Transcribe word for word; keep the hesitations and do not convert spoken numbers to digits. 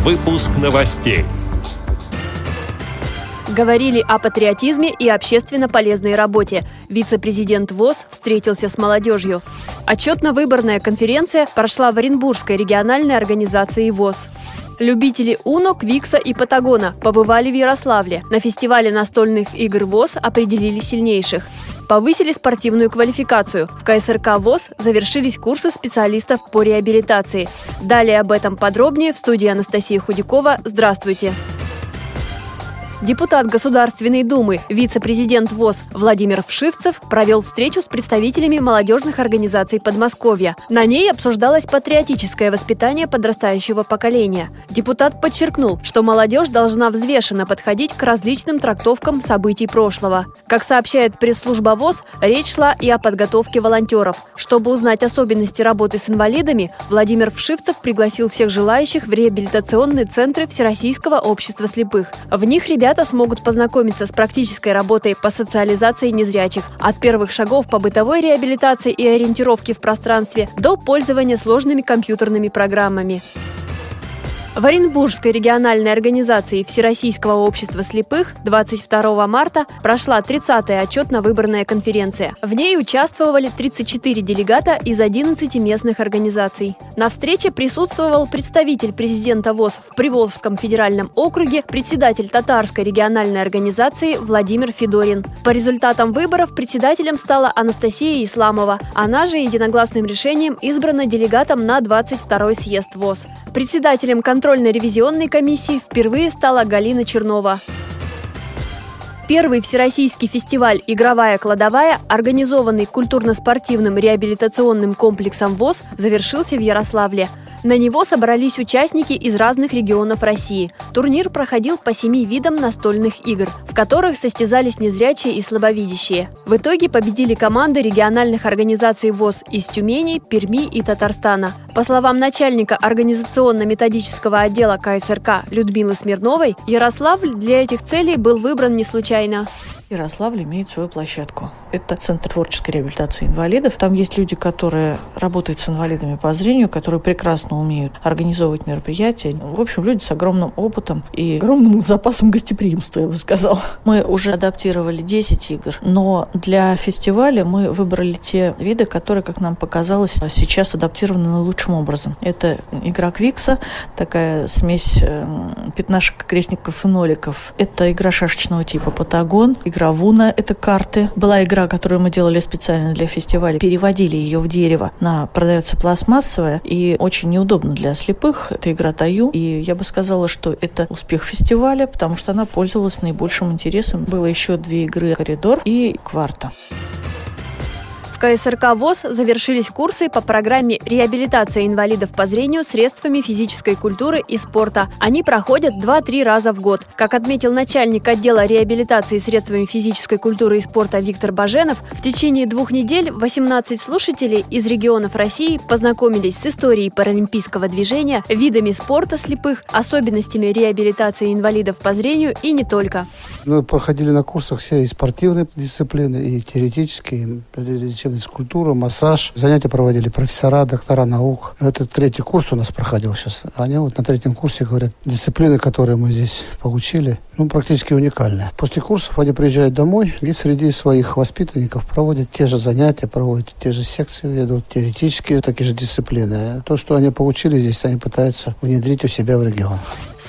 Выпуск новостей. Говорили о патриотизме и общественно полезной работе. Вице-президент ВОС встретился с молодежью. Отчетно-выборная конференция прошла в Оренбургской региональной организации ВОС. Любители Уно, Квикса и Патагона побывали в Ярославле. На фестивале настольных игр ВОС определили сильнейших. Повысили спортивную квалификацию. В ка эс эр ка ВОС завершились курсы специалистов по реабилитации. Далее об этом подробнее в студии Анастасии Худякова. Здравствуйте! Депутат Государственной Думы, вице-президент ВОС Владимир Вшивцев провел встречу с представителями молодежных организаций Подмосковья. На ней обсуждалось патриотическое воспитание подрастающего поколения. Депутат подчеркнул, что молодежь должна взвешенно подходить к различным трактовкам событий прошлого. Как сообщает пресс-служба ВОС, речь шла и о подготовке волонтеров. Чтобы узнать особенности работы с инвалидами, Владимир Вшивцев пригласил всех желающих в реабилитационные центры Всероссийского общества слепых. В них ребята Ребята смогут познакомиться с практической работой по социализации незрячих, от первых шагов по бытовой реабилитации и ориентировке в пространстве до пользования сложными компьютерными программами. В Оренбургской региональной организации Всероссийского общества слепых двадцать второго марта прошла тридцатая отчетно-выборная конференция. В ней участвовали тридцать четыре делегата из одиннадцати местных организаций. На встрече присутствовал представитель президента ВОС в Приволжском федеральном округе, председатель татарской региональной организации Владимир Федорин. По результатам выборов председателем стала Анастасия Исламова. Она же единогласным решением избрана делегатом на двадцать второй съезд ВОС. Председателем конференции контрольно-ревизионной комиссии впервые стала Галина Чернова. Первый всероссийский фестиваль «Игровая кладовая», организованный культурно-спортивным реабилитационным комплексом ВОС, завершился в Ярославле. На него собрались участники из разных регионов России. Турнир проходил по семи видам настольных игр, в которых состязались незрячие и слабовидящие. В итоге победили команды региональных организаций ВОС из Тюмени, Перми и Татарстана. По словам начальника организационно-методического отдела ка эс эр ка Людмилы Смирновой, Ярославль для этих целей был выбран не случайно. Ярославль имеет свою площадку. Это центр творческой реабилитации инвалидов. Там есть люди, которые работают с инвалидами по зрению, которые прекрасно умеют организовывать мероприятия. В общем, люди с огромным опытом и огромным запасом гостеприимства, я бы сказала. Мы уже адаптировали десять игр, но для фестиваля мы выбрали те виды, которые, как нам показалось, сейчас адаптированы наилучшим образом. Это игра Квикса, такая смесь пятнашек, крестников и ноликов. Это игра шашечного типа Патагон, игра Игра Уно – это карты. Была игра, которую мы делали специально для фестиваля. Переводили ее в дерево. Она продается пластмассовая и очень неудобна для слепых. Это игра Таю. И я бы сказала, что это успех фестиваля, потому что она пользовалась наибольшим интересом. Было еще две игры «Коридор» и «Кварта». В ка эс эр ка ВОС завершились курсы по программе «Реабилитация инвалидов по зрению средствами физической культуры и спорта». Они проходят два-три раза в год. Как отметил начальник отдела реабилитации средствами физической культуры и спорта Виктор Баженов, в течение двух недель восемнадцать слушателей из регионов России познакомились с историей паралимпийского движения, видами спорта слепых, особенностями реабилитации инвалидов по зрению и не только. Мы проходили на курсах все и спортивные дисциплины, и теоретические, и физкультура, массаж. Занятия проводили профессора, доктора наук. Это третий курс у нас проходил сейчас. Они вот на третьем курсе говорят, дисциплины, которые мы здесь получили, ну, практически уникальны. После курсов они приезжают домой и среди своих воспитанников проводят те же занятия, проводят те же секции, ведут теоретические такие же дисциплины. То, что они получили здесь, они пытаются внедрить у себя в регион. С